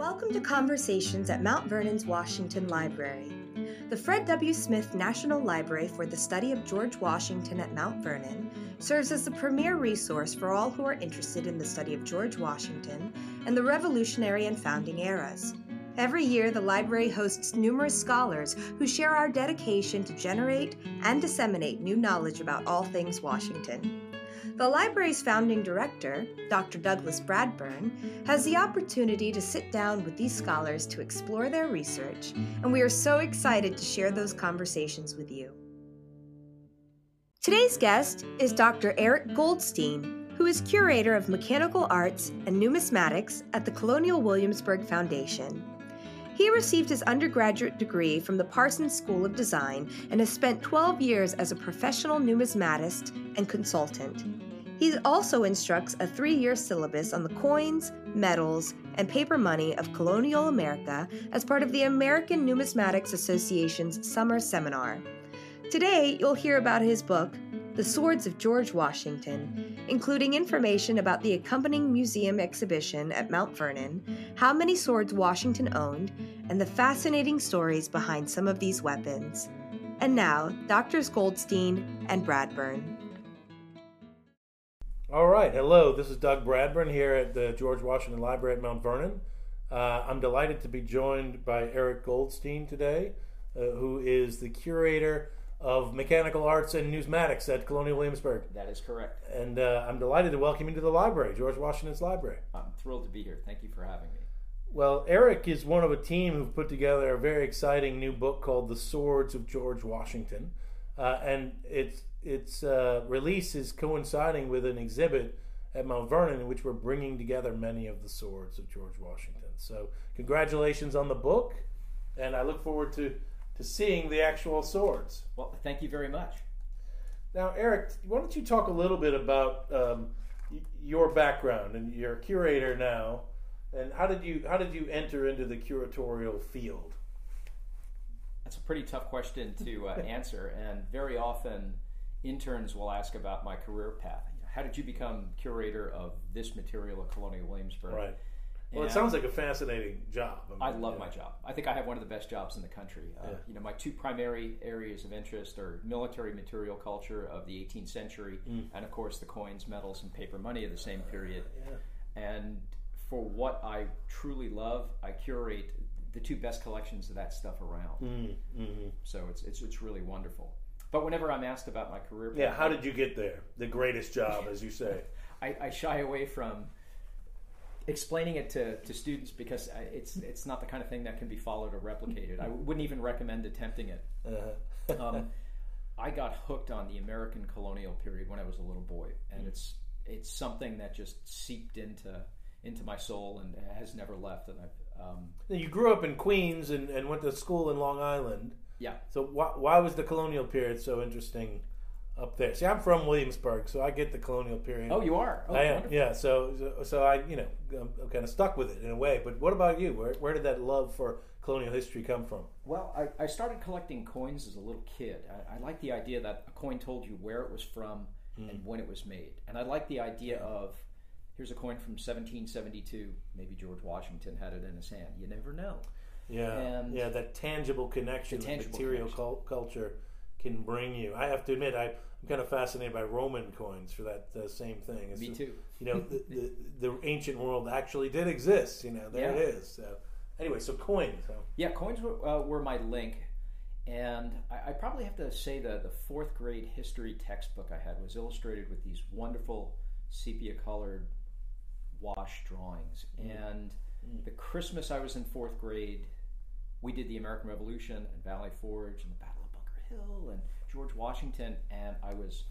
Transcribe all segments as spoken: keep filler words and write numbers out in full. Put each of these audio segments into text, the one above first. Welcome to Conversations at Mount Vernon's Washington Library. The Fred W. Smith National Library for the Study of George Washington at Mount Vernon serves as the premier resource for all who are interested in the study of George Washington and the Revolutionary and Founding Eras. Every year, the library hosts numerous scholars who share our dedication to generate and disseminate new knowledge about all things Washington. The library's founding director, Doctor Douglas Bradburn, has the opportunity to sit down with these scholars to explore their research, and we are so excited to share those conversations with you. Today's guest is Doctor Erik Goldstein, who is curator of mechanical arts and numismatics at the Colonial Williamsburg Foundation. He received his undergraduate degree from the Parsons School of Design and has spent twelve years as a professional numismatist and consultant. He also instructs a three-year syllabus on the coins, medals, and paper money of colonial America as part of the American Numismatics Association's summer seminar. Today, you'll hear about his book, The Swords of George Washington, including information about the accompanying museum exhibition at Mount Vernon, how many swords Washington owned, and the fascinating stories behind some of these weapons. And now, Doctors Goldstein and Bradburn. All right, hello, this is Doug Bradburn here at the George Washington Library at Mount Vernon. Uh, I'm delighted to be joined by Erik Goldstein today, uh, who is the curator of Mechanical Arts and Numismatics at Colonial Williamsburg. That is correct. And uh, I'm delighted to welcome you to the library, George Washington's library. I'm thrilled to be here. Thank you for having me. Well, Erik is one of a team who've put together a very exciting new book called The Swords of George Washington. Uh, and its, its uh, release is coinciding with an exhibit at Mount Vernon in which we're bringing together many of the swords of George Washington. So congratulations on the book, and I look forward to seeing the actual swords. Well, thank you very much. Now, Erik, why don't you talk a little bit about um, your background, and you're a curator now, and how did you how did you enter into the curatorial field? That's a pretty tough question to uh, answer, and very often interns will ask about my career path. How did you become curator of this material at Colonial Williamsburg? Right. Well, it sounds like a fascinating job. I, mean, I love yeah. my job. I think I have one of the best jobs in the country. Uh, yeah. You know, my two primary areas of interest are military material culture of the eighteenth century, mm. and of course the coins, medals, and paper money of the same period. Uh, yeah. And for what I truly love, I curate the two best collections of that stuff around. Mm. Mm-hmm. So it's it's it's really wonderful. But whenever I'm asked about my career, yeah, how did you get there? The greatest job, as you say. I, I shy away from explaining it to, to students because it's it's not the kind of thing that can be followed or replicated. I wouldn't even recommend attempting it. Uh-huh. um, I got hooked on the American colonial period when I was a little boy, and mm. it's it's something that just seeped into into my soul and has never left. And I've, um, you grew up in Queens and, and went to school in Long Island. Yeah. So why why was the colonial period so interesting up there? See, I'm from Williamsburg, so I get the colonial period. Oh, you are? Oh, I am, wonderful. Yeah, so, so so I, you know, I'm kind of stuck with it in a way. But what about you? Where where did that love for colonial history come from? Well, I, I started collecting coins as a little kid. I, I like the idea that a coin told you where it was from mm. and when it was made. And I like the idea of, here's a coin from seventeen seventy-two, maybe George Washington had it in his hand. You never know. Yeah, and yeah, that tangible connection with material cul- culture. can bring you. I have to admit, I, I'm kind of fascinated by Roman coins for that uh, same thing. It's Me too. You know, the, the, the ancient world actually did exist. You know, there yeah. it is. So, anyway, so coins. So. Yeah, coins were, uh, were my link, and I, I probably have to say that the fourth grade history textbook I had was illustrated with these wonderful sepia-colored wash drawings, mm. and mm. the Christmas I was in fourth grade, we did the American Revolution and Valley Forge and the Battle Hill and George Washington, and I was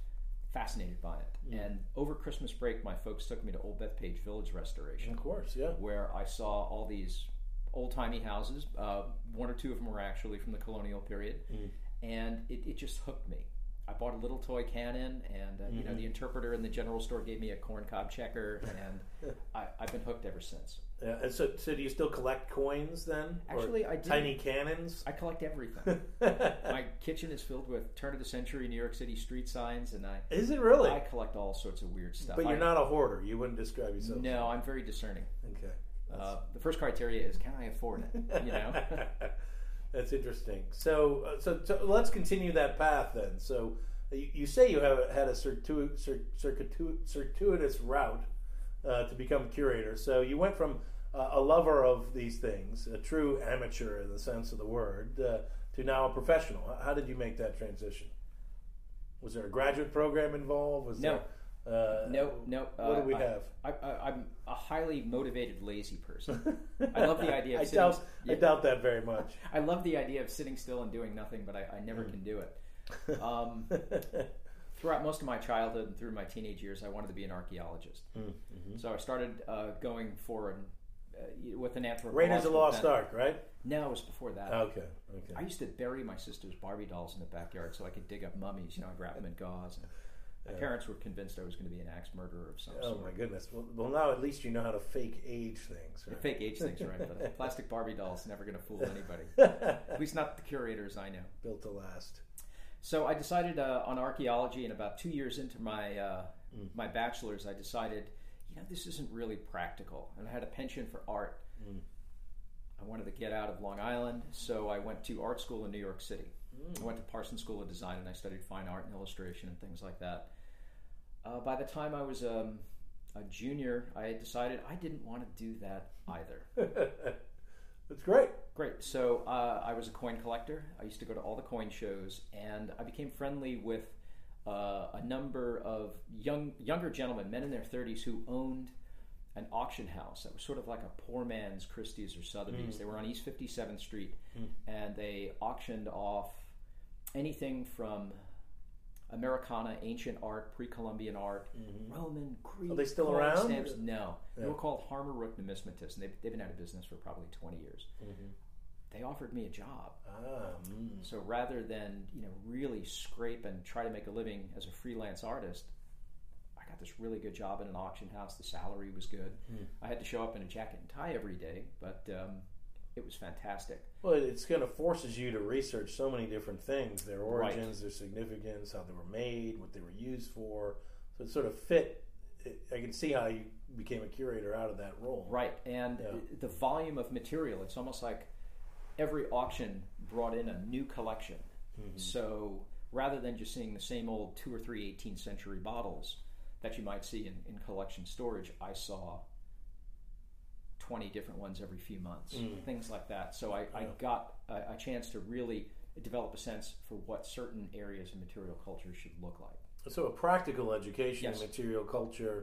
fascinated by it. Mm. And over Christmas break, my folks took me to Old Bethpage Village Restoration. Of course, yeah. Where I saw all these old-timey houses. Uh, one or two of them were actually from the colonial period. Mm. And it, it just hooked me. I bought a little toy cannon, and uh, mm-hmm. you know, the interpreter in the general store gave me a corncob checker, and I, I've been hooked ever since. Yeah, and so, so do you still collect coins then? Actually, or I do. Tiny cannons? I collect everything. My kitchen is filled with turn-of-the-century New York City street signs, and I... Is it really? I collect all sorts of weird stuff. But you're I, not a hoarder. You wouldn't describe yourself. No, I'm very discerning. Okay. Uh, the first criteria is, can I afford it? You know. That's interesting. So, uh, so, so let's continue that path then. So, you, you say you have had a circuit, circuit, circuitous route uh, to become curator. So, you went from uh, a lover of these things, a true amateur in the sense of the word, uh, to now a professional. How did you make that transition? Was there a graduate program involved? Was no. There, Uh, no, no. Uh, what do we I, have? I, I, I'm a highly motivated, lazy person. I love the idea of I sitting... Doubt, yeah, I doubt that very much. I love the idea of sitting still and doing nothing, but I, I never mm. can do it. Um, throughout most of my childhood and through my teenage years, I wanted to be an archaeologist. Mm. Mm-hmm. So I started uh, going for... An, Uh, with an anthropological... Raiders of the Lost Ark, right? No, it was before that. Okay, okay. I used to bury my sister's Barbie dolls in the backyard so I could dig up mummies. You know, I'd wrap them in gauze. And my yeah. parents were convinced I was going to be an axe murderer of some oh, sort. Oh, my goodness. Well, well, now at least you know how to fake age things, right? Fake age things, right? But a plastic Barbie doll's never going to fool anybody. At least not the curators I know. Built to last. So I decided uh, on archaeology, and about two years into my uh, mm. my bachelor's, I decided... you know, this isn't really practical. And I had a penchant for art. Mm. I wanted to get out of Long Island, so I went to art school in New York City. Mm. I went to Parsons School of Design, and I studied fine art and illustration and things like that. Uh, by the time I was um, a junior, I had decided I didn't want to do that either. That's great. Great. So uh, I was a coin collector. I used to go to all the coin shows, and I became friendly with Uh, a number of young younger gentlemen, men in their thirties, who owned an auction house that was sort of like a poor man's Christie's or Sotheby's. Mm. They were on East fifty-seventh Street, mm. and they auctioned off anything from Americana, ancient art, pre-Columbian art, mm-hmm. Roman, Greek. Are they still around? Stamps. No. Yeah. They were called Harmer Rooke Numismatists, and they've, they've been out of business for probably twenty years. Mm-hmm. They offered me a job. Ah, mm. So rather than, you know, really scrape and try to make a living as a freelance artist, I got this really good job in an auction house. The salary was good. Mm. I had to show up in a jacket and tie every day, but um, it was fantastic. Well, it's kind of forces you to research so many different things, their origins, right. their significance, how they were made, what they were used for. So it sort of fit. I can see how you became a curator out of that role. Right, and yeah. the volume of material, it's almost like every auction brought in a new collection. Mm-hmm. So rather than just seeing the same old two or three eighteenth century bottles that you might see in, in collection storage, I saw twenty different ones every few months, mm. things like that. So I, I yeah. got a, a chance to really develop a sense for what certain areas of material culture should look like. So a practical education yes. in material culture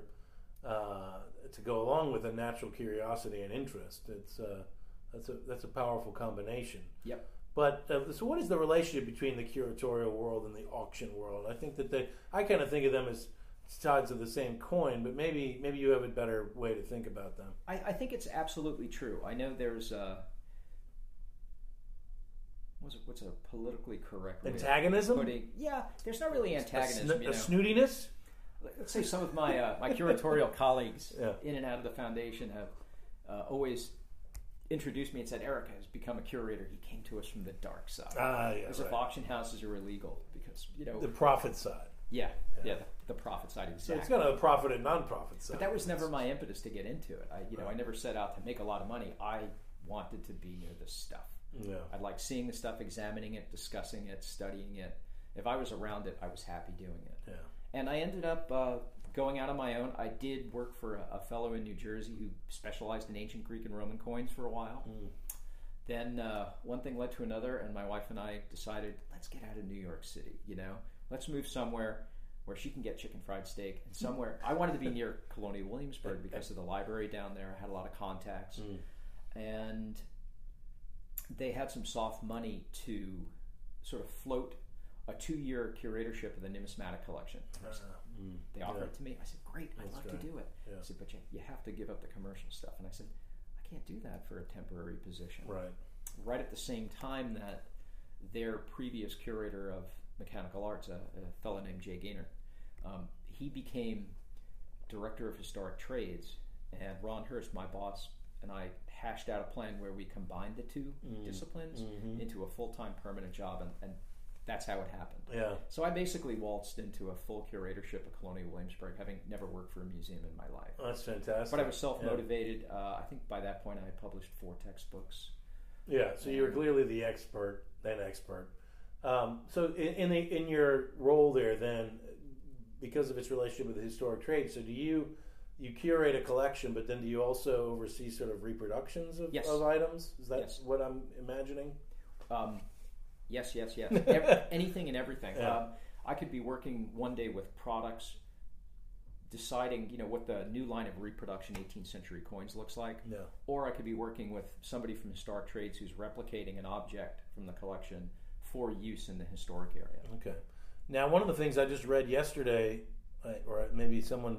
uh, to go along with a natural curiosity and interest. It's... Uh, That's a, that's a powerful combination. Yep. But uh, so what is the relationship between the curatorial world and the auction world? I think that they, I kind of think of them as sides of the same coin, but maybe maybe you have a better way to think about them. I, I think it's absolutely true. I know there's a, what's a, what's a politically correct way antagonism? Of putting, yeah, there's not really antagonism. A, sno- you know. a snootiness? Let's say some of my, uh, my curatorial colleagues yeah. in and out of the foundation have uh, always... introduced me and said, Erik has become a curator. He came to us from the dark side. Ah, yeah, as right. if auction houses are illegal because, you know... The profit side. Yeah, yeah, yeah the, the profit side, exactly. So it's got a profit and non-profit side. But that was never my impetus to get into it. I, you right. know, I never set out to make a lot of money. I wanted to be near this stuff. Yeah. I liked seeing the stuff, examining it, discussing it, studying it. If I was around it, I was happy doing it. Yeah. And I ended up... Uh, Going out on my own, I did work for a, a fellow in New Jersey who specialized in ancient Greek and Roman coins for a while. Mm. Then uh, one thing led to another, and my wife and I decided, let's get out of New York City, you know? Let's move somewhere where she can get chicken fried steak, and somewhere... I wanted to be near Colonial Williamsburg because of the library down there. I had a lot of contacts. Mm. And they had some soft money to sort of float a two-year curatorship of the numismatic collection. Mm, they offered yeah. it to me. I said, great, I'd love right. to do it. Yeah. I said, but you, you have to give up the commercial stuff. And I said, I can't do that for a temporary position. Right. Right at the same time that their previous curator of mechanical arts, a, a fellow named Jay Gaynor, um, he became director of historic trades. And Ron Hurst, my boss, and I hashed out a plan where we combined the two mm. disciplines mm-hmm. into a full-time permanent job. And, and that's how it happened. Yeah. So I basically waltzed into a full curatorship of Colonial Williamsburg, having never worked for a museum in my life. Oh, that's fantastic. But I was self-motivated. Yeah. Uh, I think by that point I had published four textbooks. Yeah, so you were clearly the expert, then expert. Um, so in in, the, in your role there then, because of its relationship with the historic trade, so do you you curate a collection, but then do you also oversee sort of reproductions of, yes. of items? Is that yes. what I'm imagining? Um, yes, yes, yes. Every, anything and everything. Yeah. Um, I could be working one day with products, deciding, you know, what the new line of reproduction eighteenth century coins looks like. Yeah. Or I could be working with somebody from Historic Trades who's replicating an object from the collection for use in the historic area. Okay. Now, one of the things I just read yesterday, or maybe someone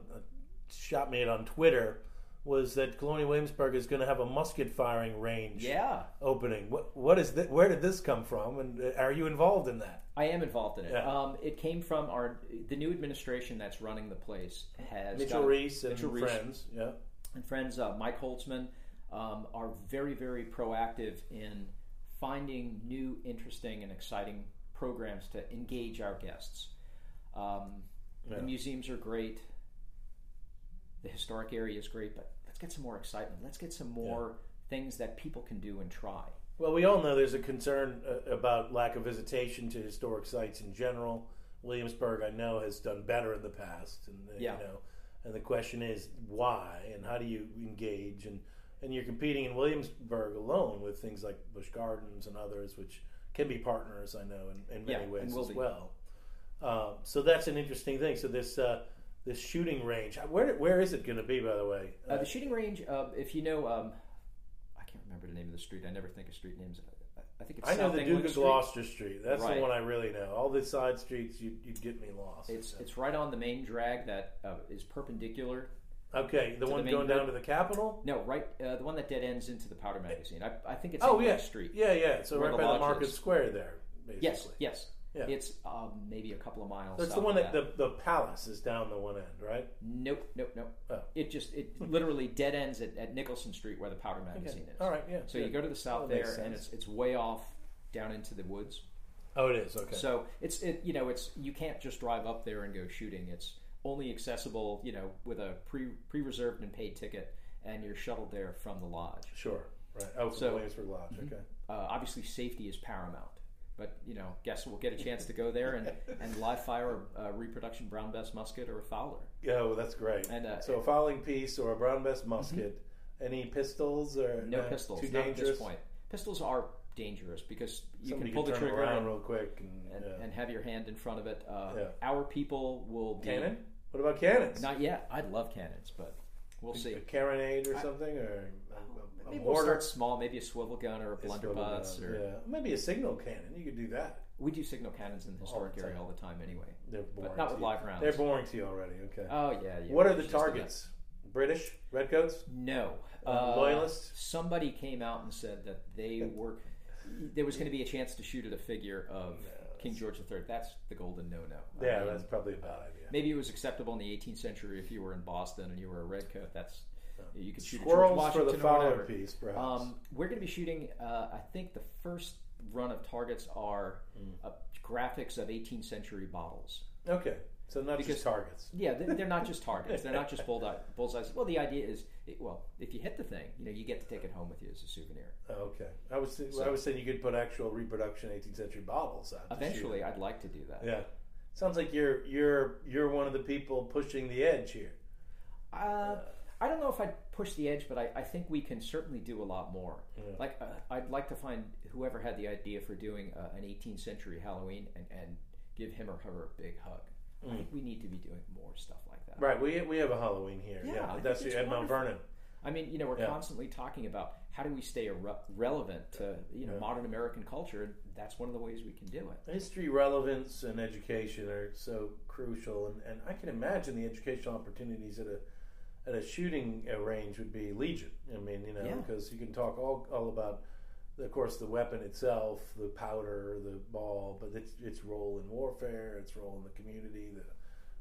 shot me it on Twitter, was that Colonial Williamsburg is going to have a musket firing range yeah. opening. What, what is that? Where did this come from, and are you involved in that? I am involved in it. Yeah. Um, it came from our the new administration that's running the place has Mitchell got, Reese and Mitchell friends, Reese, yeah, and friends. Uh, Mike Holtzman um, are very, very proactive in finding new, interesting, and exciting programs to engage our guests. Um, yeah. The museums are great. The historic area is great, but let's get some more excitement. Let's get some more yeah. things that people can do and try. Well, we all know there's a concern uh, about lack of visitation to historic sites in general. Williamsburg, I know, has done better in the past, and uh, yeah. you know, and the question is why, and how do you engage? And and you're competing in Williamsburg alone with things like Busch Gardens and others, which can be partners, I know, in, in many yeah, ways as be. well. Um, so that's an interesting thing. So this. Uh, This shooting range, where where is it going to be, by the way? Uh, uh, the shooting range, uh, if you know, um, I can't remember the name of the street. I never think of street names. I think it's I know South the Duke of Gloucester Street. That's right. The one I really know. All the side streets, you'd, you'd get me lost. It's so. It's right on the main drag that uh, is perpendicular. Okay, the one the going road. down to the Capitol? No, right, uh, the one that dead ends into the Powder Magazine. I, I think it's oh, yeah. Street. Yeah, yeah, so right the by the Market is. Square there, basically. Yes, yes. Yeah. It's um, maybe a couple of miles. That's the one that, that the, the palace is down the one end, right? Nope, nope, nope. Oh. It just it literally dead ends at, at Nicholson Street where the Powder Magazine okay. is. All right, yeah. So yeah. you go to the south there, sense. and it's it's way off down into the woods. Oh, it is. Okay. So it's it you know it's you can't just drive up there and go shooting. It's only accessible you know with a pre pre reserved and paid ticket, and you're shuttled there from the lodge. Sure. Right. Oh, from so, the Williamsburg Lodge. Mm-hmm. Okay. Uh, obviously, safety is paramount. But, you know, guess we'll get a chance to go there and, and live fire a, a reproduction Brown Bess musket or a fowler. Yeah, well, that's great. And, uh, so a fowling piece or a Brown Bess musket. Mm-hmm. Any pistols? Or no uh, pistols. Too dangerous? Not at this point. Pistols are dangerous because you Somebody can pull can the trigger around and, real quick and, yeah. and, and have your hand in front of it. Uh, yeah. Our people will be... Cannon? What about cannons? Not yet. I'd love cannons, but we'll a, see. A carronade or I, something? or. Uh, Maybe we'll start small, maybe a swivel gun or a blunderbuss. Or yeah. Maybe a signal cannon. You could do that. We do signal cannons in the historic all the area all the time anyway. They're boring. But not with you. live rounds. They're boring to you already. Okay. Oh, yeah. yeah. What are the targets? British? Redcoats? No. Uh, Loyalists? Somebody came out and said that they were. There was going to be a chance to shoot at a figure of no, King George the third. That's the golden no-no. Yeah, I mean, that's probably a bad idea. Maybe it was acceptable in the eighteenth century if you were in Boston and you were a redcoat. That's. You could shoot squirrels for the fowler piece, perhaps. Um, we're going to be shooting. Uh, I think the first run of targets are mm. uh, graphics of eighteenth century bottles. Okay, so not because, just targets. Yeah, they're, they're not just targets. They're not just bullseye, bullseyes. Well, the idea is, it, well, if you hit the thing, you know, you get to take it home with you as a souvenir. Oh, okay, I was well, so, I was saying you could put actual reproduction eighteenth century bottles out. Eventually, I'd like to do that. Yeah, sounds like you're you're you're one of the people pushing the edge here. Uh. uh I don't know if I'd push the edge, but I, I think we can certainly do a lot more. Yeah. Like, uh, I'd like to find whoever had the idea for doing uh, an eighteenth century Halloween and, and give him or her a big hug. Mm. I think we need to be doing more stuff like that. Right, we we have a Halloween here. Yeah, yeah that's at Mount Vernon. I mean, you know, we're yeah. constantly talking about how do we stay re- relevant to you know yeah. modern American culture, and that's one of the ways we can do it. History, relevance, and education are so crucial, and, and I can imagine the educational opportunities at a At a shooting range would be legion. I mean, you know, yeah. because you can talk all, all about, of course, the weapon itself, the powder, the ball, but its its role in warfare, its role in the community. The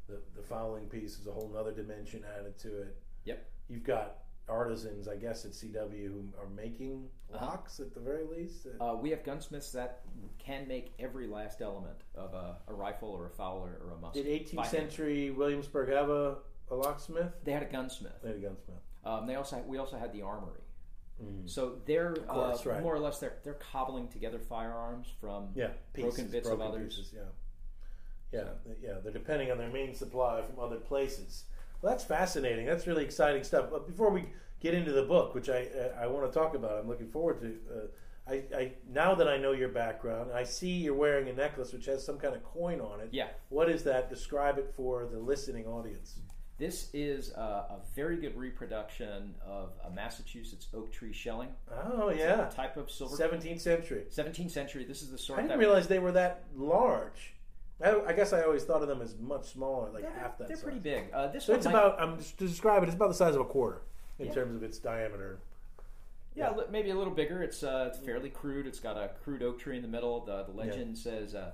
the, the fouling piece is a whole other dimension added to it. Yep. You've got artisans, I guess, at C W who are making locks, uh-huh. at the very least? Uh, we have gunsmiths that can make every last element of a, a rifle or a fowler or a musket. Did eighteenth century Williamsburg have a, a locksmith? They had a gunsmith. They had a gunsmith. Um, they also we also had the armory. Mm. So they're course, uh, right. more or less they're they're cobbling together firearms from yeah, pieces, broken bits broken of others. Pieces, yeah. Yeah, so. yeah, they're depending on their main supply from other places. Well, that's fascinating. That's really exciting stuff. But before we get into the book, which I I, I want to talk about, I'm looking forward to. Uh, I, I now that I know your background, I see you're wearing a necklace which has some kind of coin on it. Yeah. What is that? Describe it for the listening audience. This is a, a very good reproduction of a Massachusetts oak tree shelling. Oh, it's yeah. a type of silver. seventeenth century. seventeenth century. This is the sort. I didn't that realize was... they were that large. I, I guess I always thought of them as much smaller, like they're, half that they're size. They're pretty big. Uh, this so one it's might... about, um, to describe it, it's about the size of a quarter in yeah. terms of its diameter. Yeah, yeah, maybe a little bigger. It's uh, it's fairly crude. It's got a crude oak tree in the middle. The, the legend yeah. says... Uh,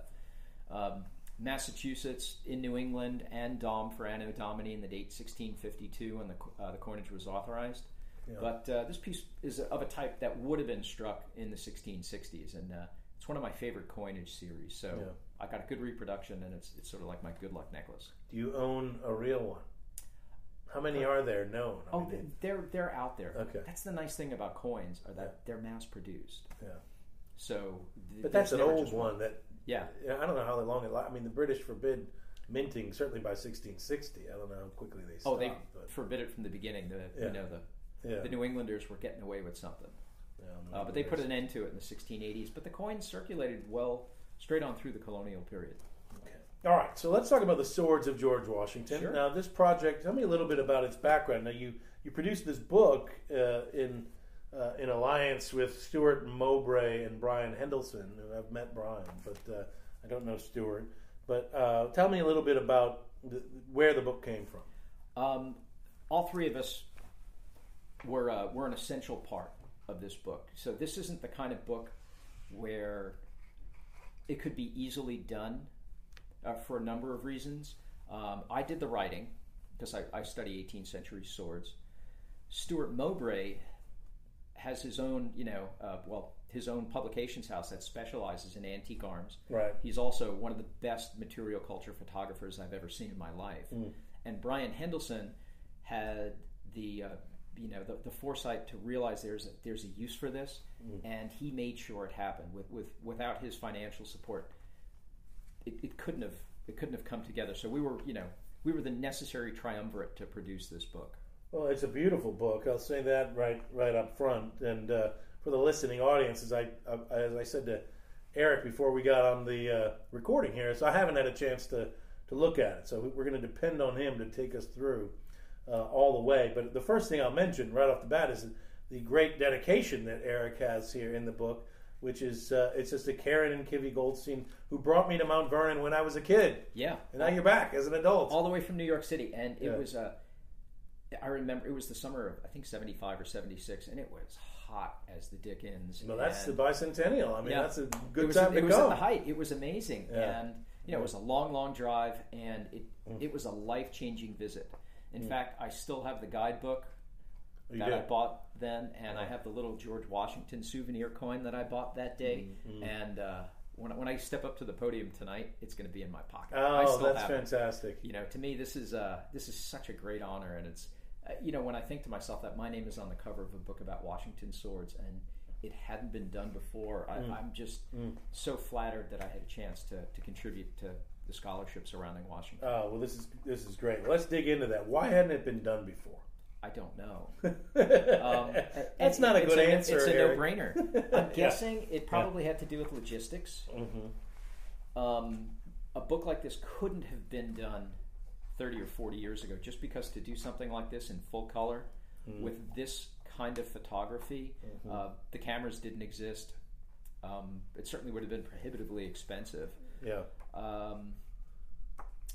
um, Massachusetts in New England and Dom for Anno Domini in the date sixteen fifty-two when the, uh, the coinage was authorized. Yeah. But uh, this piece is of a type that would have been struck in the sixteen sixties, and uh, it's one of my favorite coinage series. So yeah. I got a good reproduction, and it's it's sort of like my good luck necklace. Do you own a real one? How many uh, are there known? I oh, mean, they're they're out there. Okay, that's the nice thing about coins are that yeah. they're mass produced. Yeah. So, th- but that's an old one, one that. Yeah. I don't know how long it... Li- I mean, the British forbid minting, certainly by sixteen sixty. I don't know how quickly they stopped. Oh, they but... forbid it from the beginning. The, yeah. You know, the, yeah. the New Englanders were getting away with something. Yeah, uh, but they put an end to it in the sixteen eighties. But the coin circulated well straight on through the colonial period. Okay. All right. So let's talk about the Swords of George Washington. Sure. Now, this project... Tell me a little bit about its background. Now, you, you produced this book uh, in... Uh, in alliance with Stuart Mowbray and Brian Hendelson, who I've met Brian, but uh, I don't know Stuart. But uh, tell me a little bit about the, where the book came from. Um, all three of us were uh, were an essential part of this book. So this isn't the kind of book where it could be easily done uh, for a number of reasons. Um, I did the writing because I, I study eighteenth century swords. Stuart Mowbray has his own, you know, uh, well, his own publications house that specializes in antique arms. Right. He's also one of the best material culture photographers I've ever seen in my life. Mm. And Brian Hendelson had the, uh, you know, the, the foresight to realize there's a, there's a use for this, mm. and he made sure it happened. With, with without his financial support, it, it couldn't have it couldn't have come together. So we were, you know, we were the necessary triumvirate to produce this book. Well, it's a beautiful book. I'll say that right right up front. And uh, for the listening audience, as I, I as I said to Eric before we got on the uh, recording here, so I haven't had a chance to, to look at it. So we're going to depend on him to take us through uh, all the way. But the first thing I'll mention right off the bat is the great dedication that Eric has here in the book, which is uh, it's just to Karen and Kivy Goldstein, who brought me to Mount Vernon when I was a kid. Yeah. And now you're back as an adult. All the way from New York City. And it yeah. was... Uh, I remember it was the summer of I think seventy-five or seventy-six, and it was hot as the dickens. Well, that's the bicentennial. I mean, yeah, that's a good was, time to go. It was at the height. It was amazing, yeah. and you know, it was a long, long drive, and it mm. it was a life changing visit. In mm. fact, I still have the guidebook you that did. I bought then, and I have the little George Washington souvenir coin that I bought that day, mm. and. Uh, When, when I step up to the podium tonight, it's going to be in my pocket. Oh, I still that's have fantastic! It. You know, to me, this is uh, this is such a great honor, and it's uh, you know, when I think to myself that my name is on the cover of a book about Washington swords, and it hadn't been done before, I, mm. I'm just mm. so flattered that I had a chance to, to contribute to the scholarship surrounding Washington. Oh well, this is this is great. Let's dig into that. Why hadn't it been done before? I don't know. Um, That's not a good a, answer. It's a Eric. no-brainer. I'm guessing yeah. it probably yeah. had to do with logistics. Mm-hmm. Um, a book like this couldn't have been done thirty or forty years ago, just because to do something like this in full color mm. with this kind of photography, mm-hmm. uh, the cameras didn't exist. Um, it certainly would have been prohibitively expensive. Yeah. Um,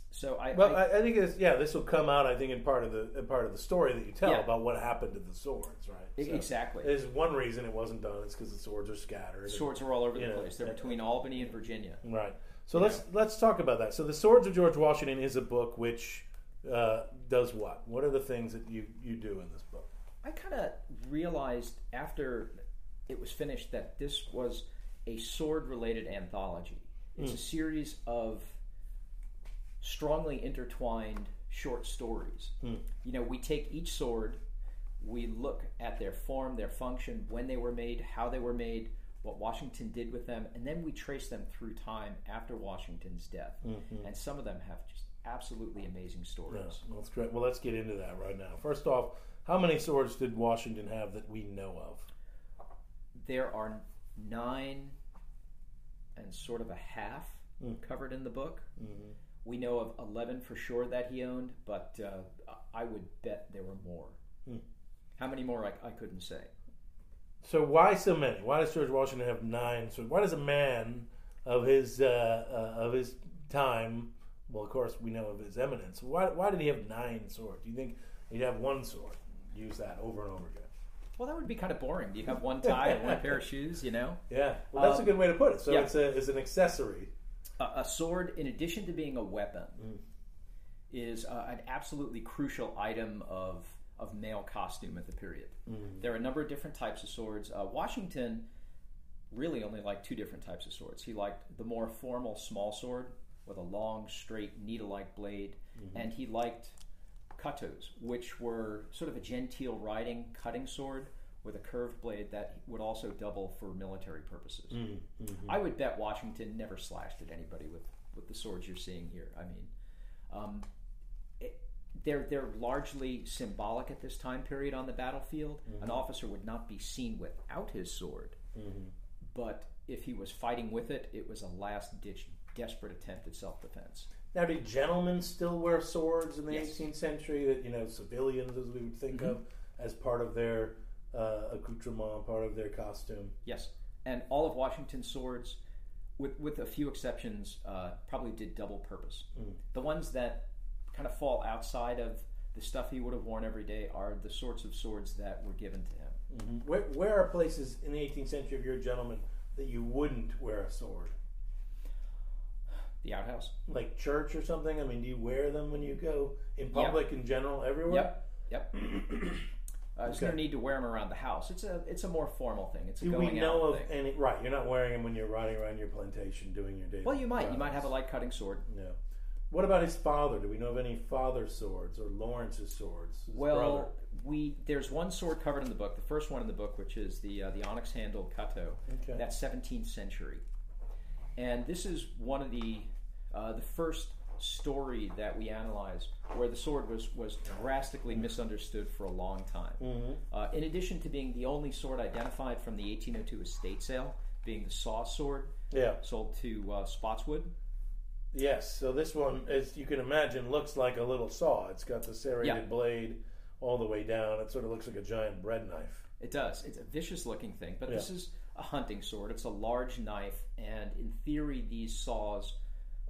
So I well, I, I think it's, yeah, this will come out. I think in part of the in part of the story that you tell yeah. about what happened to the swords, right? So exactly. There's one reason it wasn't done. It's because the swords are scattered. Swords and, are all over the know, place. They're between Albany and Virginia. Right. So let's know. let's talk about that. So the Swords of George Washington is a book which uh, does what? What are the things that you, you do in this book? I kind of realized after it was finished that this was a sword-related anthology. It's mm. a series of strongly intertwined short stories. Mm. You know, we take each sword, we look at their form, their function, when they were made, how they were made, what Washington did with them, and then we trace them through time after Washington's death. Mm-hmm. And some of them have just absolutely amazing stories. Yeah, well, that's great. Well, let's get into that right now. First off, how many swords did Washington have that we know of? There are nine and sort of a half mm. covered in the book. Mm-hmm. We know of eleven for sure that he owned, but uh, I would bet there were more. Mm. How many more, I, I couldn't say. So why so many? Why does George Washington have nine swords? Why does a man of his uh, uh, of his time, well, of course, we know of his eminence, why why did he have nine swords? Do you think he'd have one sword, use that over and over again? Well, that would be kind of boring. Do you have one tie and one pair of shoes, you know? Yeah, well, that's um, a good way to put it. So yeah. it's, a, it's an accessory. A, a sword, in addition to being a weapon, mm. is uh, an absolutely crucial item of... of male costume at the period. Mm. There are a number of different types of swords. Uh, Washington really only liked two different types of swords. He liked the more formal small sword with a long, straight, needle-like blade, mm-hmm. and he liked cuttos, which were sort of a genteel riding, cutting sword with a curved blade that would also double for military purposes. Mm. Mm-hmm. I would bet Washington never slashed at anybody with, with the swords you're seeing here. I mean... Um, They're, they're largely symbolic at this time period on the battlefield. Mm-hmm. An officer would not be seen without his sword, mm-hmm. but if he was fighting with it, it was a last-ditch, desperate attempt at self-defense. Now, did gentlemen still wear swords in the yes. eighteenth century that, you know, civilians, as we would think mm-hmm. of, as part of their uh, accoutrement, part of their costume? Yes, and all of Washington's swords, with, with a few exceptions, uh, probably did double purpose. Mm. The ones that kind of fall outside of the stuff he would have worn every day are the sorts of swords that were given to him. Mm-hmm. Where, where are places in the eighteenth century, if you're a gentleman, that you wouldn't wear a sword? The outhouse, like church or something. I mean, do you wear them when you go in public? Yep. In general, everywhere. Yep, yep. uh, okay. There's no need to wear them around the house. It's a it's a more formal thing. It's a do going we know out of thing. Any, right, you're not wearing them when you're riding around your plantation doing your day. Well, you might rounds. You might have a light cutting sword. Yeah. What about his father? Do we know of any father's swords or Lawrence's swords? His well, brother? we there's one sword covered in the book, the first one in the book, which is the uh, the onyx-handled cutto. Okay. That's seventeenth century, and this is one of the uh, the first story that we analyze where the sword was was drastically misunderstood for a long time. Mm-hmm. Uh, in addition to being the only sword identified from the eighteen oh two estate sale, being the saw sword, yeah. sold to uh, Spotswood. Yes, so this one, as you can imagine, looks like a little saw. It's got the serrated yeah. blade all the way down. It sort of looks like a giant bread knife. It does. It's a vicious-looking thing, but yeah. this is a hunting sword. It's a large knife, and in theory, these saws,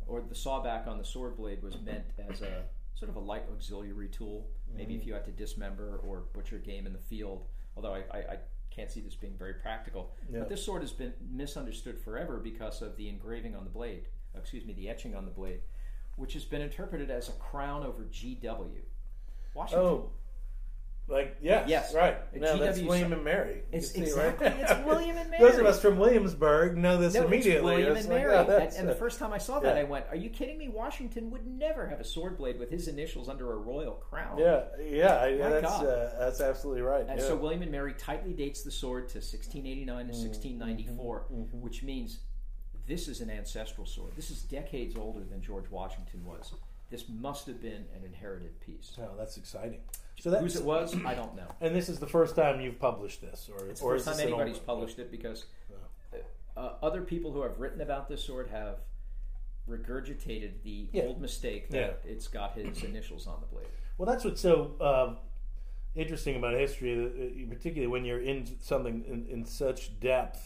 or the sawback on the sword blade, was meant as a sort of a light auxiliary tool, maybe mm-hmm. if you had to dismember or butcher game in the field, although I, I, I can't see this being very practical. Yeah. But this sword has been misunderstood forever because of the engraving on the blade. excuse me, the etching on the blade, which has been interpreted as a crown over G W. Washington. Oh, like, yes, yes. right. No, that's William and Mary. It's exactly, right? It's William and Mary. Those of us from Williamsburg know this no, immediately. It's William it's and like, Mary. Oh, and, and the first time I saw that, yeah. I went, are you kidding me? Washington would never have a sword blade with his initials under a royal crown. Yeah, yeah, yeah that's, uh, that's absolutely right. And yeah. so William and Mary tightly dates the sword to sixteen eighty-nine mm-hmm. to sixteen ninety-four, mm-hmm. which means... this is an ancestral sword. This is decades older than George Washington was. This must have been an inherited piece. Oh, that's exciting. So that's, whose it was, I don't know. And this is the first time you've published this? Or, it's the or first time anybody's published it because no. uh, other people who have written about this sword have regurgitated the yeah. old mistake that yeah. it's got his initials on the blade. Well, that's what's so uh, interesting about history, particularly when you're in something in, in such depth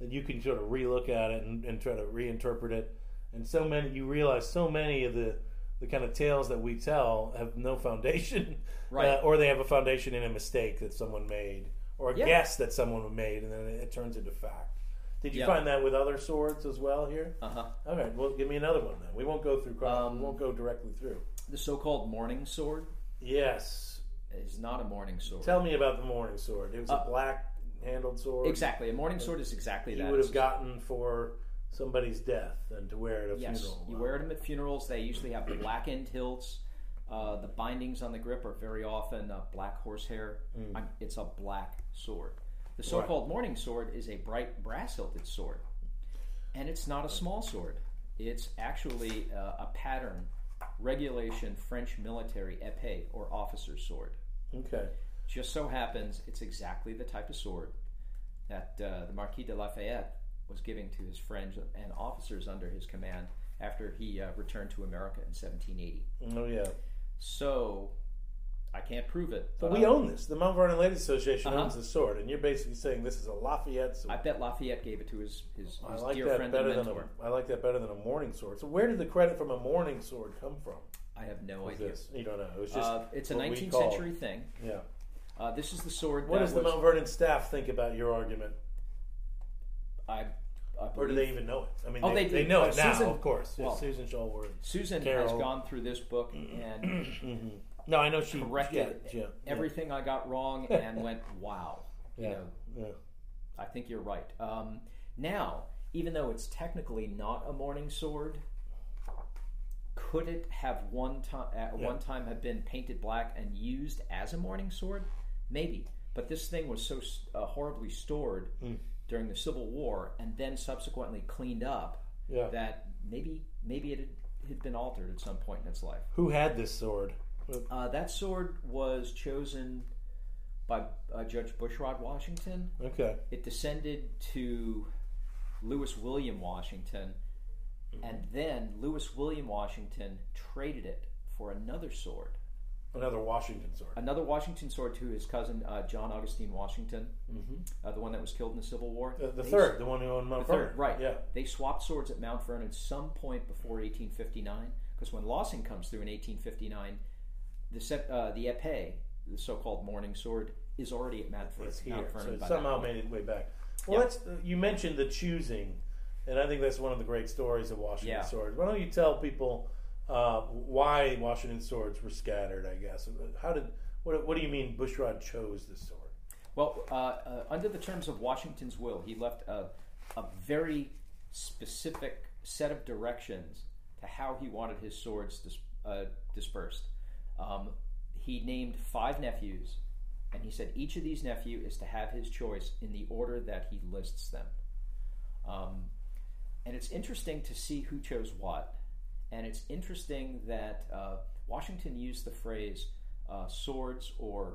that you can sort of relook at it and, and try to reinterpret it. And so many, you realize so many of the, the kind of tales that we tell have no foundation. Right. Uh, or they have a foundation in a mistake that someone made, or a yeah. guess that someone made, and then it, it turns into fact. Did you yeah. find that with other swords as well here? Uh-huh. All right, well, give me another one then. We won't go through, um, we won't go directly through. The so-called mourning sword? Yes. is not a morning sword. Tell me about the morning sword. It was uh, a black-handled sword. Exactly. A morning sword is exactly that. You would have gotten for somebody's death and to wear it at a yes, funeral. Yes, you wear them at funerals. They usually have blackened hilts. Uh, the bindings on the grip are very often uh, black horsehair. Mm. It's a black sword. The so-called right. morning sword is a bright brass-hilted sword, and it's not a small sword. It's actually uh, a pattern, regulation, French military épée or officer's sword. Okay. Just so happens it's exactly the type of sword that uh, the Marquis de Lafayette was giving to his friends and officers under his command after he uh, returned to America in seventeen eighty. Oh, yeah. So, I can't prove it. But, but we um, own this. The Mount Vernon Ladies Association uh-huh. owns the sword, and you're basically saying this is a Lafayette sword. I bet Lafayette gave it to his, his, his I like dear that friend better and mentor. Than a, I like that better than a morning sword. So where did the credit from a morning sword come from? I have no idea. This? You don't know. It was just uh, it's a nineteenth century thing. Yeah. Uh, this is the sword. What does the Mount Vernon staff think about your argument? I. Or do they even know it? I mean, oh, they, they, they know it now, Susan, of course. Well, Susan Shulward. Susan Carol. has gone through this book and mm-hmm. no, I know she corrected yeah, yeah, everything yeah. I got wrong and went, wow. You yeah, know, yeah. I think you're right. Um, now, even though it's technically not a morning sword, could it have one time at yeah. one time have been painted black and used as a morning sword? Maybe, but this thing was so uh, horribly stored. Mm. During the Civil War, and then subsequently cleaned up, yeah. that maybe maybe it had, had been altered at some point in its life. Who had this sword? Uh, that sword was chosen by uh, Judge Bushrod Washington. Okay. It descended to Lewis William Washington, and then Lewis William Washington traded it for another sword. Another Washington sword. Another Washington sword to his cousin, uh, John Augustine Washington, mm-hmm. uh, the one that was killed in the Civil War. The, the third, the one who owned Mount Vernon. Third, right. Yeah. They swapped swords at Mount Vernon at some point before eighteen fifty-nine, because when Lossing comes through in eighteen fifty-nine, the uh, the épée, the so-called morning sword, is already at Mount Vernon. It's here, Mount Vernon so it somehow made it way back. Well, yep. uh, you mentioned the choosing, and I think that's one of the great stories of Washington yeah. swords. Why don't you tell people... Uh, why Washington swords were scattered, I guess. How did? What, what do you mean Bushrod chose this sword? Well, uh, uh, under the terms of Washington's will, he left a, a very specific set of directions to how he wanted his swords dis, uh, dispersed. Um, he named five nephews, and he said each of these nephew is to have his choice in the order that he lists them. Um, and it's interesting to see who chose what. And it's interesting that uh, Washington used the phrase uh, swords or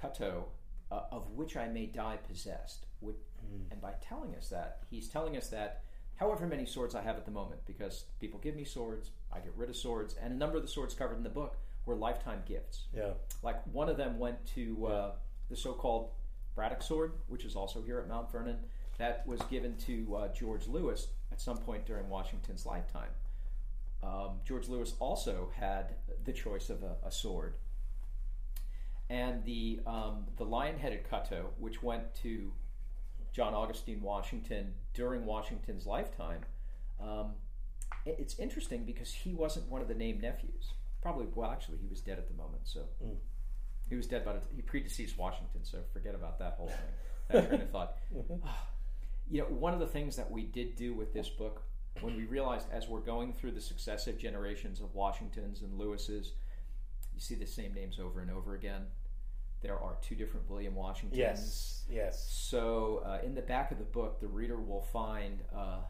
kato, uh, of which I may die possessed. Which, mm. And by telling us that, he's telling us that however many swords I have at the moment, because people give me swords, I get rid of swords, and a number of the swords covered in the book were lifetime gifts. Yeah, like one of them went to uh, yeah. the so-called Braddock sword, which is also here at Mount Vernon, that was given to uh, George Lewis at some point during Washington's lifetime. Um, George Lewis also had the choice of a, a sword, and the um, the lion-headed cutto, which went to John Augustine Washington during Washington's lifetime. Um, it, it's interesting because he wasn't one of the named nephews. Probably, well, actually, he was dead at the moment, so mm. he was dead. But he predeceased Washington, so forget about that whole thing. That train of thought. Mm-hmm. Oh, you know, one of the things that we did do with this book. When we realized, as we're going through the successive generations of Washingtons and Lewises, you see the same names over and over again. There are two different William Washingtons. Yes, yes. So uh, in the back of the book, the reader will find uh,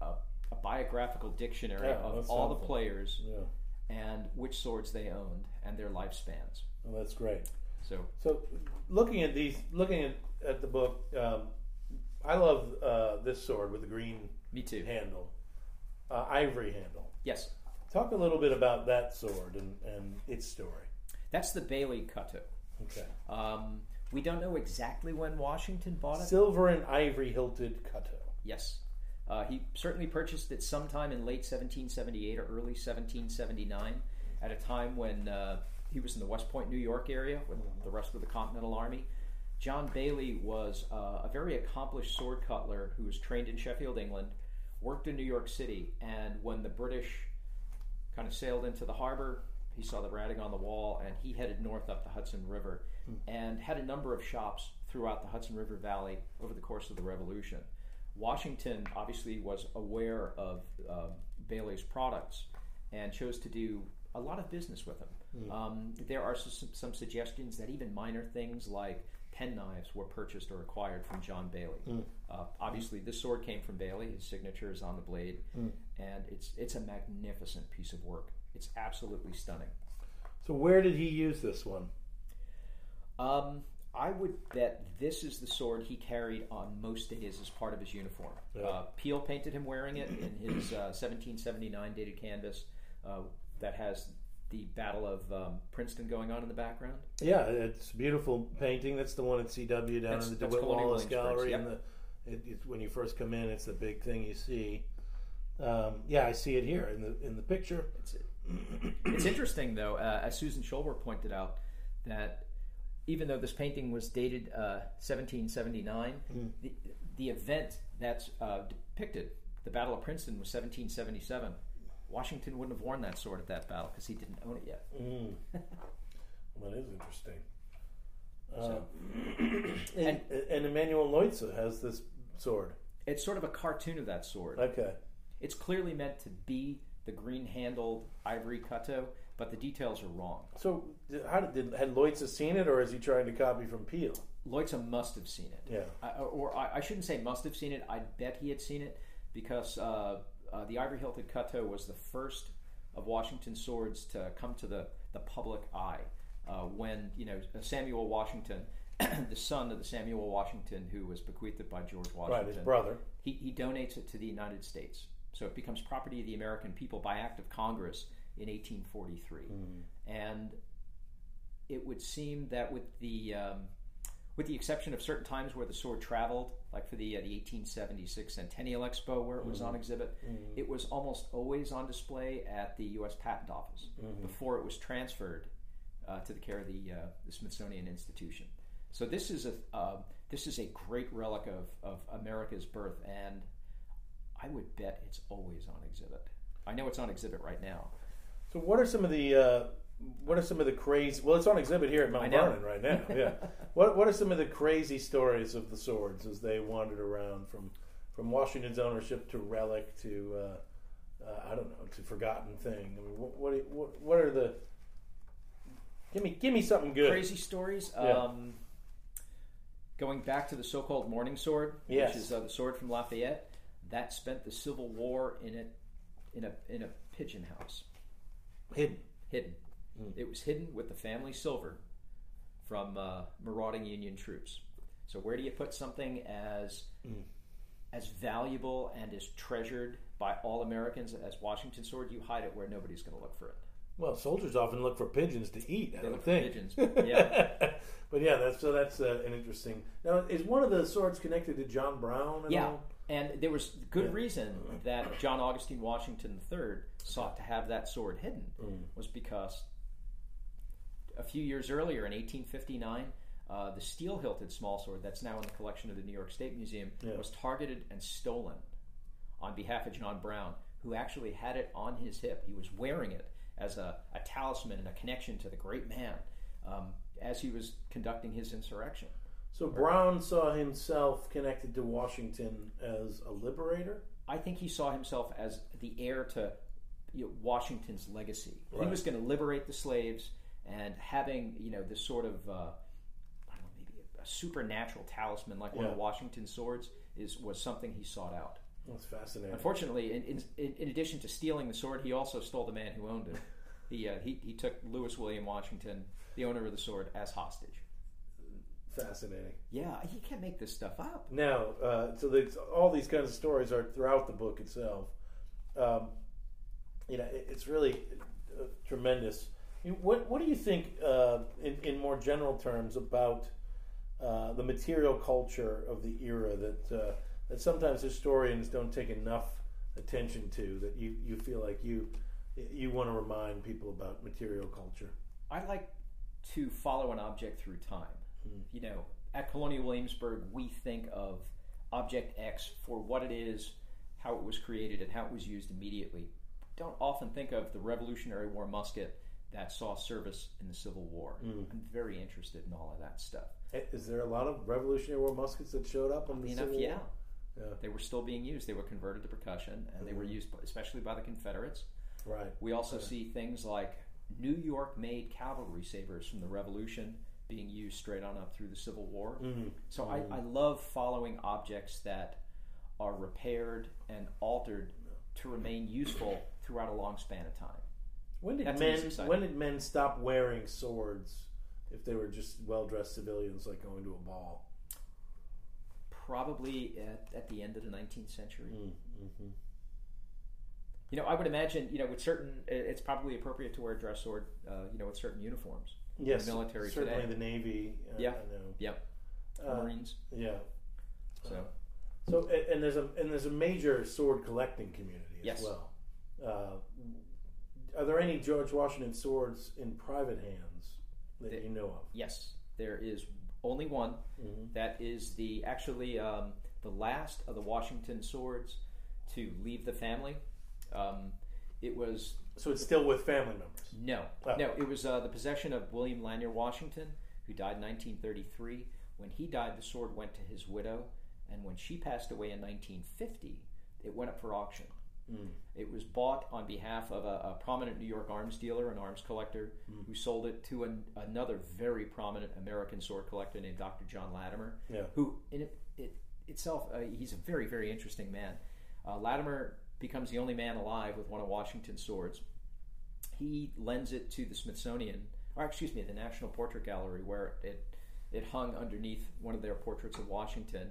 a, a biographical dictionary yeah, of all helpful. the players yeah. and which swords they owned and their lifespans. Well, that's great. So, so looking at these, looking at, at the book, um, I love uh, this sword with the green Me too. handle. Uh, ivory handle. Yes. Talk a little bit about that sword and, and its story. That's the Bailey cutto. Okay. Um, we don't know exactly when Washington bought it. Silver and ivory hilted cutto. Yes. Uh, he certainly purchased it sometime in late seventeen seventy-eight or early seventeen seventy-nine, at a time when uh, he was in the West Point, New York area with the rest of the Continental Army. John Bailey was uh, a very accomplished sword cutler who was trained in Sheffield, England, worked in New York City, and when the British kind of sailed into the harbor, He saw the writing on the wall, and he headed north up the Hudson River hmm. and had a number of shops throughout the Hudson River Valley over the course of the Revolution. Washington obviously was aware of uh, Bailey's products and chose to do a lot of business with him. Mm. Um, there are some, some suggestions that even minor things like penknives were purchased or acquired from John Bailey. Mm. Uh, obviously, this sword came from Bailey. His signature is on the blade, mm. and it's it's a magnificent piece of work. It's absolutely stunning. So where did he use this one? Um, I would bet this is the sword he carried on most days as part of his uniform. Yeah. Uh, Peele painted him wearing it in his uh, seventeen seventy-nine dated canvas uh, that has the Battle of um, Princeton going on in the background. Yeah, it's a beautiful painting. That's the one at C W down that's, in the DeWitt Wallace Gallery. Yep. And the, it, it, when you first come in, it's the big thing you see. Um, yeah, I see it here in the in the picture. It's, it's interesting, though, uh, as Susan Schulberg pointed out, that even though this painting was dated uh, seventeen seventy-nine, mm. the, the event that's uh, depicted, the Battle of Princeton, was seventeen seventy-seven. Washington wouldn't have worn that sword at that battle because he didn't own it yet. Mm. Well, that is interesting. So, uh, and, and Emmanuel Leutze has this sword. It's sort of a cartoon of that sword. Okay. It's clearly meant to be the green-handled ivory cutto, but the details are wrong. So how did, did had Leutze seen it, or is he trying to copy from Peele? Leutze must have seen it. Yeah. I, or I, I shouldn't say must have seen it. I bet he had seen it because uh, uh, the ivory-hilted cutto was the first of Washington's swords to come to the, the public eye. Uh, when, you know, Samuel Washington, the son of the Samuel Washington who was bequeathed by George Washington. Right, his brother. He, he donates it to the United States. So it becomes property of the American people by act of Congress in eighteen forty-three, mm-hmm. and it would seem that with the um, with the exception of certain times where the sword traveled, like for the uh, the eighteen seventy-six Centennial Expo where it was mm-hmm. on exhibit, mm-hmm. it was almost always on display at the U S Patent Office mm-hmm. before it was transferred uh, to the care of the, uh, the Smithsonian Institution. So this is a uh, this is a great relic of of America's birth, and I would bet it's always on exhibit. I know it's on exhibit right now. So what are some of the uh, what are some of the crazy? Well, it's on exhibit here at Mount Vernon right now. Yeah. what What are some of the crazy stories of the swords as they wandered around from from Washington's ownership to relic to uh, uh, I don't know to forgotten thing? I mean, what what what, what are the give me give me something good? Crazy stories. Yeah. Um, going back to the so-called morning sword, yes. which is uh, the sword from Lafayette. That spent the Civil War in a in a in a pigeon house, hidden, hidden. Mm. It was hidden with the family silver from uh, marauding Union troops. So where do you put something as mm. as valuable and as treasured by all Americans as Washington's sword? You hide it where nobody's going to look for it. Well, soldiers often look for pigeons to eat. I they don't look think. For pigeons, but yeah. But yeah, that's so that's uh, an interesting. Now, is one of the swords connected to John Brown? At yeah. all? And there was good yeah. reason that John Augustine Washington the third sought to have that sword hidden mm. was because a few years earlier, in eighteen fifty-nine, uh, the steel-hilted small sword that's now in the collection of the New York State Museum yeah. was targeted and stolen on behalf of John Brown, who actually had it on his hip. He was wearing it as a, a talisman and a connection to the great man um, as he was conducting his insurrection. So Brown saw himself connected to Washington as a liberator? I think he saw himself as the heir to you know, Washington's legacy. Right. He was going to liberate the slaves, and having you know this sort of uh, I don't know, maybe a supernatural talisman like yeah. one of Washington's swords is was something he sought out. That's fascinating. Unfortunately, in, in, in addition to stealing the sword, he also stole the man who owned it. he, uh, he he took Lewis William Washington, the owner of the sword, as hostage. Fascinating. Yeah, you can't make this stuff up. Now, uh, so the, all these kinds of stories are throughout the book itself. Um, you know, it, it's really uh, tremendous. You, what What do you think, uh, in, in more general terms, about uh, the material culture of the era that uh, that sometimes historians don't take enough attention to? That you, you feel like you you want to remind people about material culture. I like to follow an object through time. You know, at Colonial Williamsburg, we think of Object X for what it is, how it was created, and how it was used immediately. Don't often think of the Revolutionary War musket that saw service in the Civil War. Mm. I'm very interested in all of that stuff. Is there a lot of Revolutionary War muskets that showed up in the Civil War? Yeah. Yeah. They were still being used. They were converted to percussion, and they were used especially by the Confederates. Right. We also right. see things like New York-made cavalry sabers from the Revolution being used straight on up through the Civil War. Mm-hmm. So mm-hmm. I, I love following objects that are repaired and altered to remain useful throughout a long span of time. When did That's men when did men stop wearing swords if they were just well-dressed civilians like going to a ball? Probably at, at the end of the nineteenth century. Mm-hmm. You know, I would imagine, you know, with certain, it's probably appropriate to wear a dress sword, uh, you know, with certain uniforms. Yes, the military certainly today. The Navy. Uh, yeah, I know. Yep. Uh, Marines. Yeah. So, so and there's a and there's a major sword collecting community as yes. well. Uh, are there any George Washington swords in private hands that the, you know of? Yes, there is only one. Mm-hmm. That is the actually um, the last of the Washington swords to leave the family. Um, it was. So it's still with family members? No. Oh. No, it was uh, the possession of William Lanyard Washington, who died in nineteen thirty-three. When he died, the sword went to his widow, and when she passed away in nineteen fifty, it went up for auction. Mm. It was bought on behalf of a, a prominent New York arms dealer, an arms collector, mm. who sold it to an, another very prominent American sword collector named Doctor John Latimer, yeah. who in it, it itself, uh, he's a very, very interesting man. Uh, Latimer becomes the only man alive with one of Washington's swords. He lends it to the Smithsonian, or excuse me, the National Portrait Gallery, where it it hung underneath one of their portraits of Washington,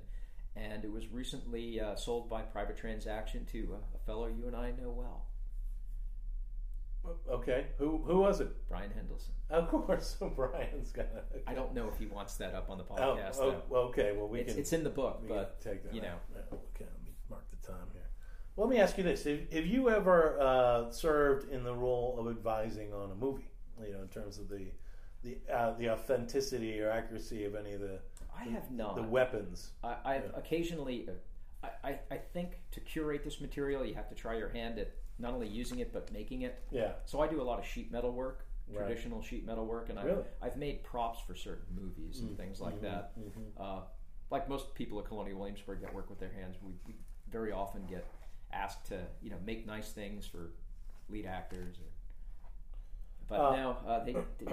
and it was recently uh, sold by private transaction to a, a fellow you and I know well. Okay, who who was it? Brian Hendelson. Of course, so Brian's got it. Okay. I don't know if he wants that up on the podcast. Oh, oh okay, well we it's, can. It's in the book, we but can take that you know. Out. Okay, let me mark the time here. Let me ask you this: have you ever uh, served in the role of advising on a movie? You know, in terms of the the uh, the authenticity or accuracy of any of the I the, have not the weapons. I, I've yeah. occasionally, uh, I I think to curate this material, you have to try your hand at not only using it but making it. Yeah. So I do a lot of sheet metal work, right. traditional sheet metal work, and really? I've I've made props for certain movies and mm-hmm. things like mm-hmm. that. Mm-hmm. Uh, like most people at Colonial Williamsburg that work with their hands, we, we very often get asked to, you know, make nice things for lead actors, or, but uh, now uh, they, they.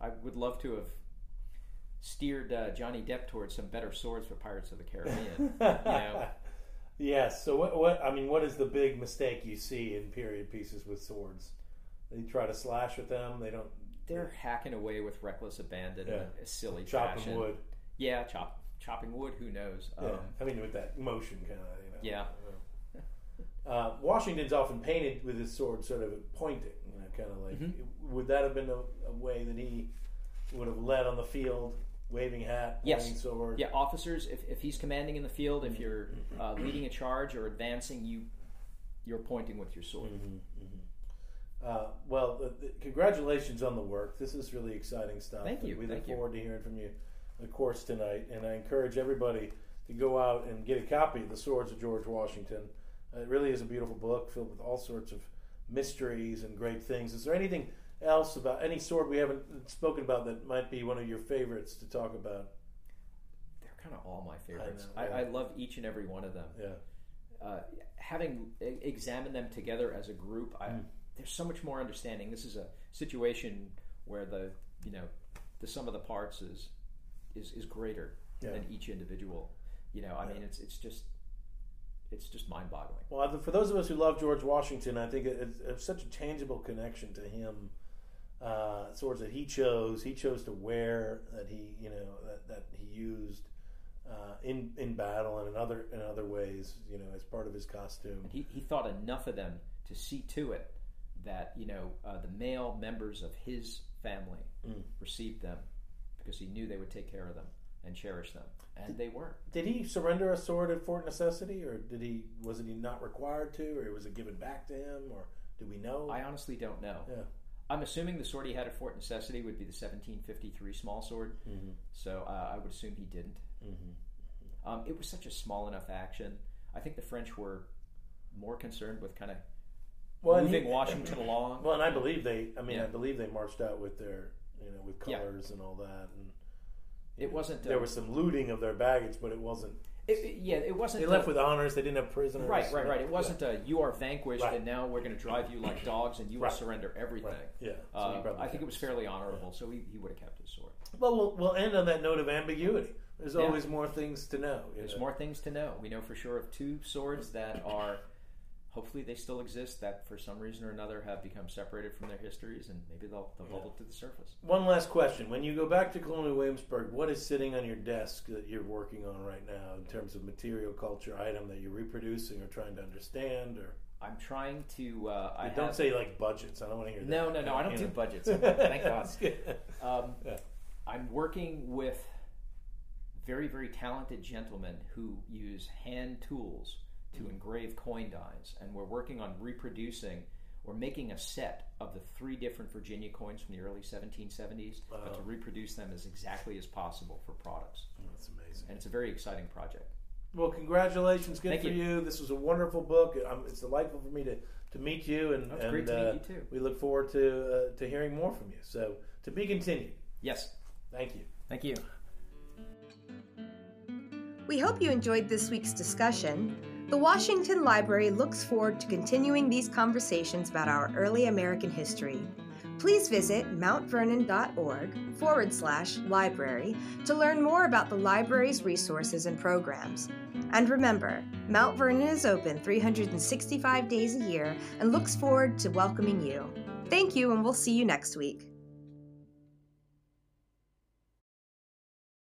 I would love to have steered uh, Johnny Depp towards some better swords for Pirates of the Caribbean. You know? Yes. So what? What? I mean, what is the big mistake you see in period pieces with swords? They try to slash with them. They don't. They're yeah. hacking away with reckless abandon yeah. in a, a silly chopping fashion. Wood. Yeah, chop chopping wood. Who knows? Yeah. Um, I mean, with that motion, kind of. You know, yeah. Uh, Washington's often painted with his sword sort of pointing, you know, kind of like, mm-hmm. would that have been a, a way that he would have led on the field, waving hat, waving yes. sword? Yeah, officers, if, if he's commanding in the field, if you're uh, leading a charge or advancing, you, you're pointing with your sword. Mm-hmm, mm-hmm. Uh, well, uh, th- congratulations on the work. This is really exciting stuff. Thank you. We Thank look you. forward to hearing from you, of course, tonight, and I encourage everybody to go out and get a copy of The Swords of George Washington. It really is a beautiful book filled with all sorts of mysteries and great things. Is there anything else about any sword we haven't spoken about that might be one of your favorites to talk about? They're kind of all my favorites. I, know, yeah. I, I love each and every one of them. Yeah. Uh, having examined them together as a group, I, mm. there's so much more understanding. This is a situation where the you know the sum of the parts is is, is greater yeah. than each individual. You know, I yeah. mean, it's it's just. It's just mind-boggling. Well, for those of us who love George Washington, I think it's, it's such a tangible connection to him. Uh, swords that he chose, he chose to wear, that he, you know, that, that he used uh, in in battle and in other in other ways, you know, as part of his costume. And he he thought enough of them to see to it that you know uh, the male members of his family mm. received them because he knew they would take care of them and cherish them, and they were. Did he surrender a sword at Fort Necessity, or did he? Wasn't he not required to, or was it given back to him, or do we know? I honestly don't know. Yeah. I'm assuming the sword he had at Fort Necessity would be the seventeen fifty-three small sword, mm-hmm. so uh, I would assume he didn't. Mm-hmm. Um, it was such a small enough action. I think the French were more concerned with kind of well, moving he, Washington along. Well, and I believe they. I mean, yeah. I believe they marched out with their, you know, with colors yeah. and all that. And it wasn't. There uh, was some looting of their baggage, but it wasn't. It, it, yeah, it wasn't. They left a, with honors. They didn't have prisoners. Right, right, right. It wasn't yeah. a you are vanquished, right. and now we're going to drive you like dogs, and you right. will surrender everything. Right. Yeah, so uh, I think it was fairly honorable. Yeah. So he, he would have kept his sword. Well, well, we'll end on that note of ambiguity. There's yeah. always more things to know. There's know? more things to know. We know for sure of two swords that are, hopefully, they still exist. That for some reason or another have become separated from their histories, and maybe they'll they'll bubble yeah. to the surface. One last question: when you go back to Colonial Williamsburg, what is sitting on your desk that you're working on right now in terms of material culture item that you're reproducing or trying to understand? Or I'm trying to. Uh, I don't have, say like budgets. I don't want to hear that. No, no, no. I don't do budgets. Thank God. Um, yeah. I'm working with very, very talented gentlemen who use hand tools to engrave coin dies, and we're working on reproducing or making a set of the three different Virginia coins from the early seventeen seventies, wow. but to reproduce them as exactly as possible for products. Oh, that's amazing. And it's a very exciting project. Well, congratulations. Good Thank for you. you. This was a wonderful book. I'm, it's delightful for me to, to meet you, and, oh, it's and great to uh, meet you too. We look forward to uh, to hearing more from you. So, to be continued. Yes. Thank you. Thank you. We hope you enjoyed this week's discussion. The Washington Library looks forward to continuing these conversations about our early American history. Please visit mountvernon.org forward slash library to learn more about the library's resources and programs. And remember, Mount Vernon is open three hundred sixty-five days a year and looks forward to welcoming you. Thank you, and we'll see you next week.